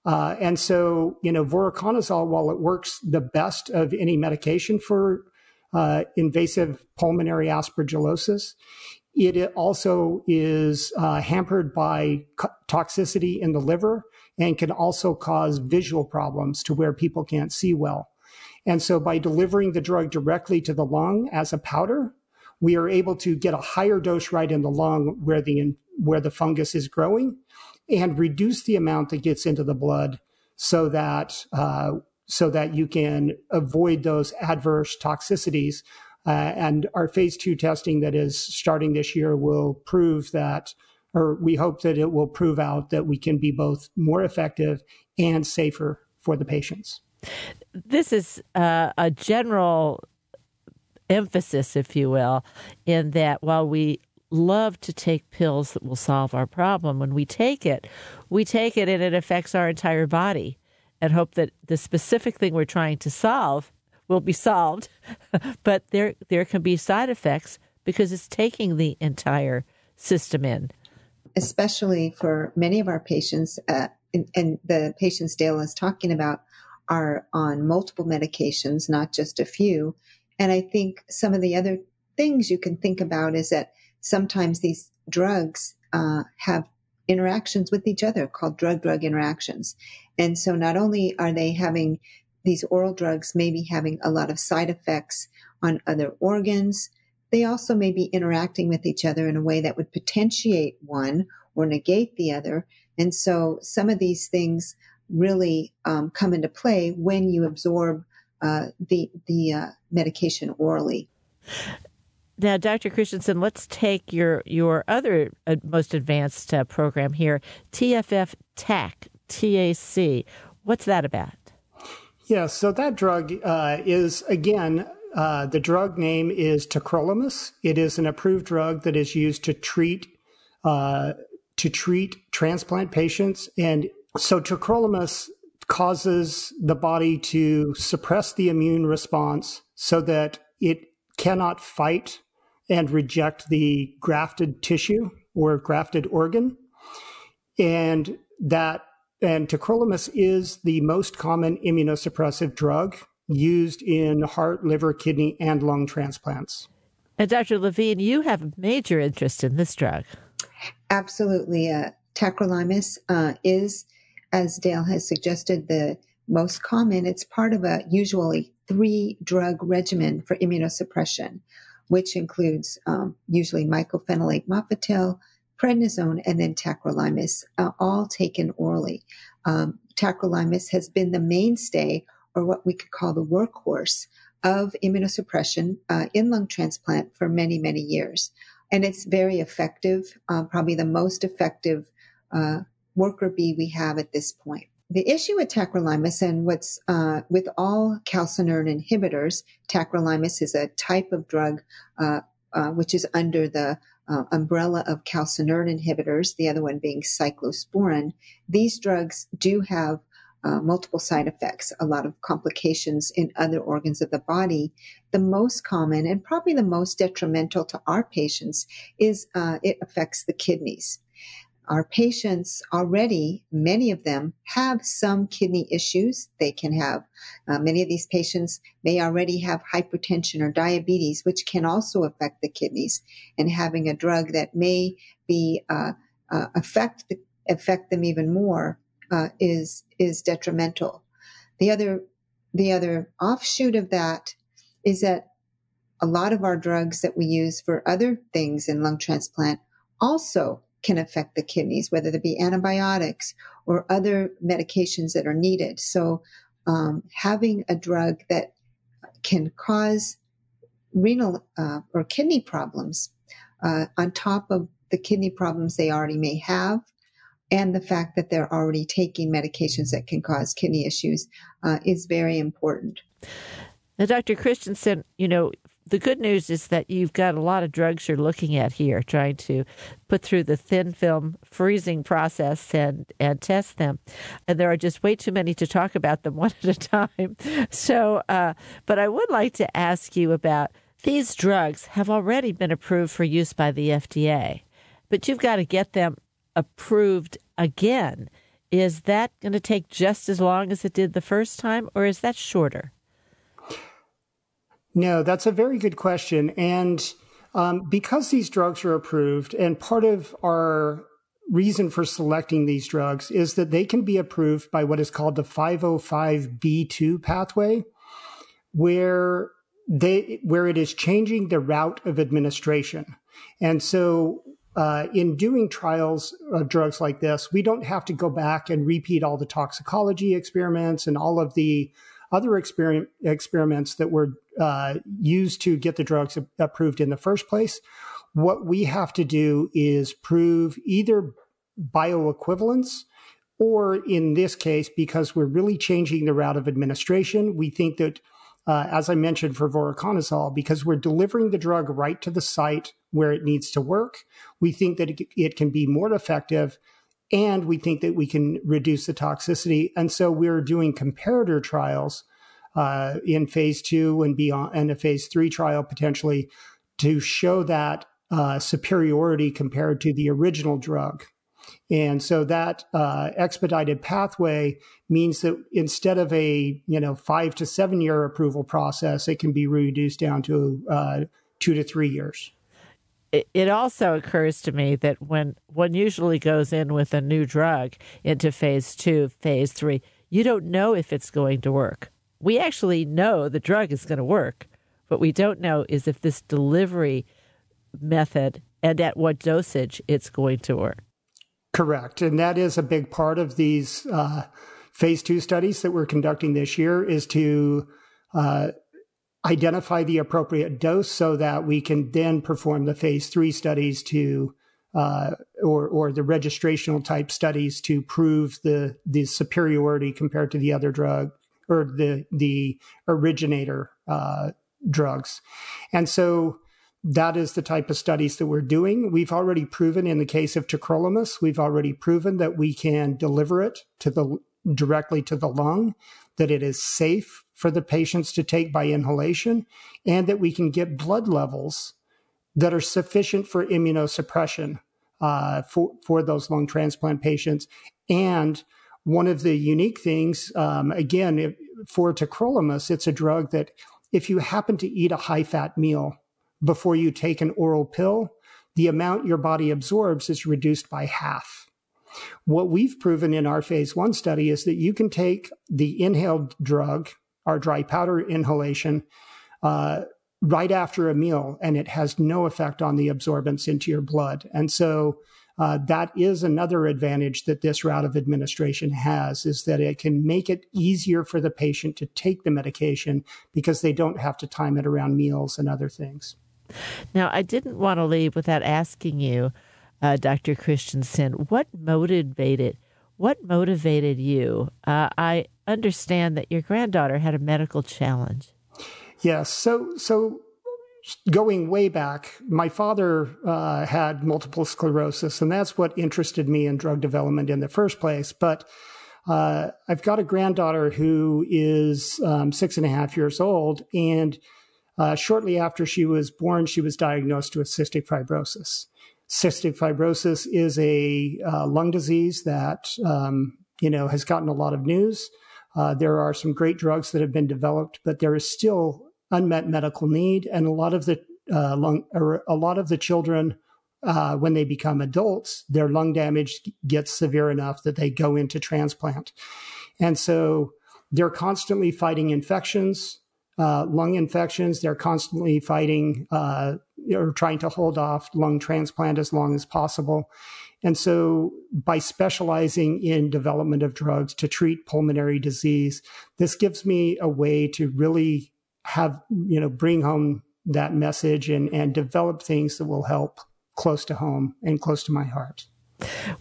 Uh, and so, you know, voriconazole, while it works the best of any medication for uh, invasive pulmonary aspergillosis, it, it also is uh, hampered by co- toxicity in the liver and can also cause visual problems to where people can't see well. And so by delivering the drug directly to the lung as a powder, we are able to get a higher dose right in the lung where the, where the fungus is growing, and reduce the amount that gets into the blood so that uh, so that you can avoid those adverse toxicities. Uh, and our phase two testing that is starting this year will prove that, or we hope that it will prove out that we can be both more effective and safer for the patients. This is uh, a general emphasis, if you will, in that while we love to take pills that will solve our problem, when we take it, we take it and it affects our entire body and hope that the specific thing we're trying to solve will be solved. But there there can be side effects because it's taking the entire system in. Especially for many of our patients, uh, and, and the patients Dale is talking about are on multiple medications, not just a few. And I think some of the other things you can think about is that sometimes these drugs uh, have interactions with each other called drug-drug interactions. And so not only are they having these oral drugs maybe having a lot of side effects on other organs, they also may be interacting with each other in a way that would potentiate one or negate the other. And so some of these things really um, come into play when you absorb uh, the, the uh, medication orally. Now, Doctor Christensen, let's take your your other uh, most advanced uh, program here, T F F TAC, T A C. What's that about? Yeah, so that drug uh, is, again, uh, the drug name is tacrolimus. It is an approved drug that is used to treat uh, to treat transplant patients. And so tacrolimus causes the body to suppress the immune response so that it cannot fight and reject the grafted tissue or grafted organ. And that, and tacrolimus is the most common immunosuppressive drug used in heart, liver, kidney, and lung transplants. And Doctor Levine, you have a major interest in this drug. Absolutely. Uh, tacrolimus uh, is, as Dale has suggested, the most common. It's part of a usually three-drug regimen for immunosuppression, which includes um, usually mycophenolate mofetil, prednisone, and then tacrolimus, uh, all taken orally. Um, tacrolimus has been the mainstay, or what we could call the workhorse, of immunosuppression uh, in lung transplant for many, many years. And it's very effective, uh, probably the most effective uh, worker bee we have at this point. The issue with tacrolimus, and what's uh, with all calcineurin inhibitors, tacrolimus is a type of drug uh, uh, which is under the Uh, umbrella of calcineurin inhibitors, the other one being cyclosporin. These drugs do have uh, multiple side effects, a lot of complications in other organs of the body. The most common and probably the most detrimental to our patients is uh, it affects the kidneys. Our patients already, many of them, have some kidney issues. They can have, uh, many of these patients may already have hypertension or diabetes, which can also affect the kidneys. And having a drug that may be, uh, uh affect, the, affect them even more, uh, is, is detrimental. The other, the other offshoot of that is that a lot of our drugs that we use for other things in lung transplant also can affect the kidneys, whether they be antibiotics or other medications that are needed. So um, having a drug that can cause renal uh, or kidney problems uh, on top of the kidney problems they already may have, and the fact that they're already taking medications that can cause kidney issues uh, is very important. Now, Doctor Christensen, you know, the good news is that you've got a lot of drugs you're looking at here, trying to put through the thin film freezing process and, and test them. And there are just way too many to talk about them one at a time. So, uh, but I would like to ask you about these drugs have already been approved for use by the F D A, but you've got to get them approved again. Is that going to take just as long as it did the first time, or is that shorter? No, that's a very good question. And um, because these drugs are approved, and part of our reason for selecting these drugs is that they can be approved by what is called the five oh five B two pathway, where they where it is changing the route of administration. And so uh, in doing trials of drugs like this, we don't have to go back and repeat all the toxicology experiments and all of the other experiment, experiments that were uh, used to get the drugs approved in the first place. What we have to do is prove either bioequivalence, or in this case, because we're really changing the route of administration, we think that, uh, as I mentioned for voriconazole, because we're delivering the drug right to the site where it needs to work, we think that it, it can be more effective. And we think that we can reduce the toxicity. And so we're doing comparator trials uh, in phase two and beyond, and a phase three trial potentially, to show that uh, superiority compared to the original drug. And so that uh, expedited pathway means that instead of a you know five to seven year approval process, it can be reduced down to uh, two to three years. It also occurs to me that when one usually goes in with a new drug into phase two, phase three, you don't know if it's going to work. We actually know the drug is going to work. What we don't know is if this delivery method and at what dosage it's going to work. Correct. And that is a big part of these uh, phase two studies that we're conducting this year, is to uh identify the appropriate dose so that we can then perform the phase three studies to, uh, or, or the registrational type studies to prove the, the superiority compared to the other drug, or the, the originator, uh, drugs. And so that is the type of studies that we're doing. We've already proven in the case of tacrolimus, we've already proven that we can deliver it to the, directly to the lung, that it is safe for the patients to take by inhalation, and that we can get blood levels that are sufficient for immunosuppression uh, for, for those lung transplant patients. And one of the unique things, um, again, if, for tacrolimus, it's a drug that if you happen to eat a high-fat meal before you take an oral pill, the amount your body absorbs is reduced by half. What we've proven in our phase one study is that you can take the inhaled drug, our dry powder inhalation, uh, right after a meal, and it has no effect on the absorbance into your blood. And so uh, that is another advantage that this route of administration has, is that it can make it easier for the patient to take the medication because they don't have to time it around meals and other things. Now, I didn't want to leave without asking you, Uh, Doctor Christensen, what motivated what motivated you? Uh, I understand that your granddaughter had a medical challenge. Yes. So, so going way back, my father uh, had multiple sclerosis, and that's what interested me in drug development in the first place. But uh, I've got a granddaughter who is um, six and a half years old, and uh, shortly after she was born, she was diagnosed with cystic fibrosis. Cystic fibrosis is a uh, lung disease that, um, you know, has gotten a lot of news. Uh, there are some great drugs that have been developed, but there is still unmet medical need. And a lot of the uh, lung, or a lot of the children, uh, when they become adults, their lung damage gets severe enough that they go into transplant. And so they're constantly fighting infections, uh, lung infections. They're constantly fighting uh or trying to hold off lung transplant as long as possible. And so by specializing in development of drugs to treat pulmonary disease, this gives me a way to really have, you know, bring home that message and, and develop things that will help close to home and close to my heart.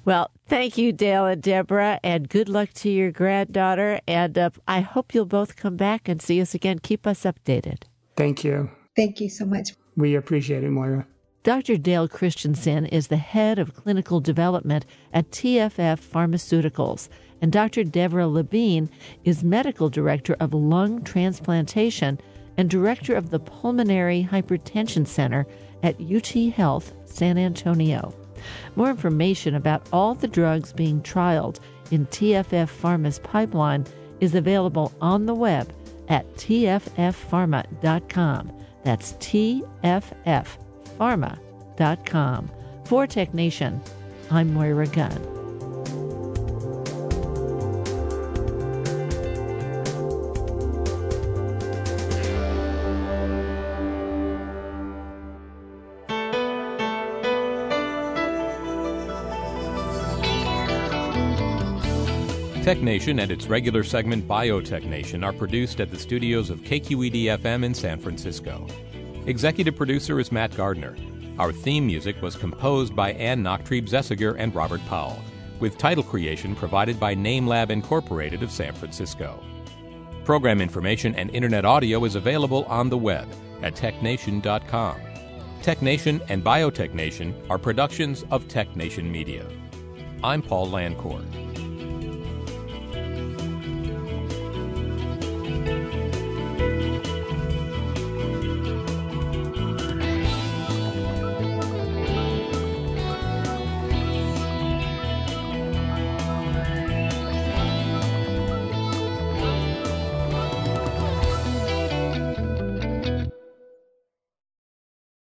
Well, thank you, Dale and Deborah, and good luck to your granddaughter. And uh, I hope you'll both come back and see us again. Keep us updated. Thank you. Thank you so much. We appreciate it, Moira. Doctor Dale Christensen is the head of clinical development at T F F Pharmaceuticals, and Doctor Deborah Levine is medical director of lung transplantation and director of the Pulmonary Hypertension Center at U T Health San Antonio. More information about all the drugs being trialed in T F F Pharma's pipeline is available on the web at T F F pharma dot com. That's T F F pharma dot com. For Tech Nation, I'm Moira Gunn. Tech Nation and its regular segment Biotech Nation are produced at the studios of K Q E D F M in San Francisco. Executive producer is Matt Gardner. Our theme music was composed by Ann Nachtrieb-Zessiger and Robert Powell, with title creation provided by NameLab Incorporated of San Francisco. Program information and internet audio is available on the web at tech nation dot com. Tech Nation and Biotech Nation are productions of Tech Nation Media. I'm Paul Lancourt.